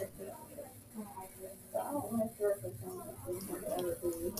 So I don't know if it's something we can ever do.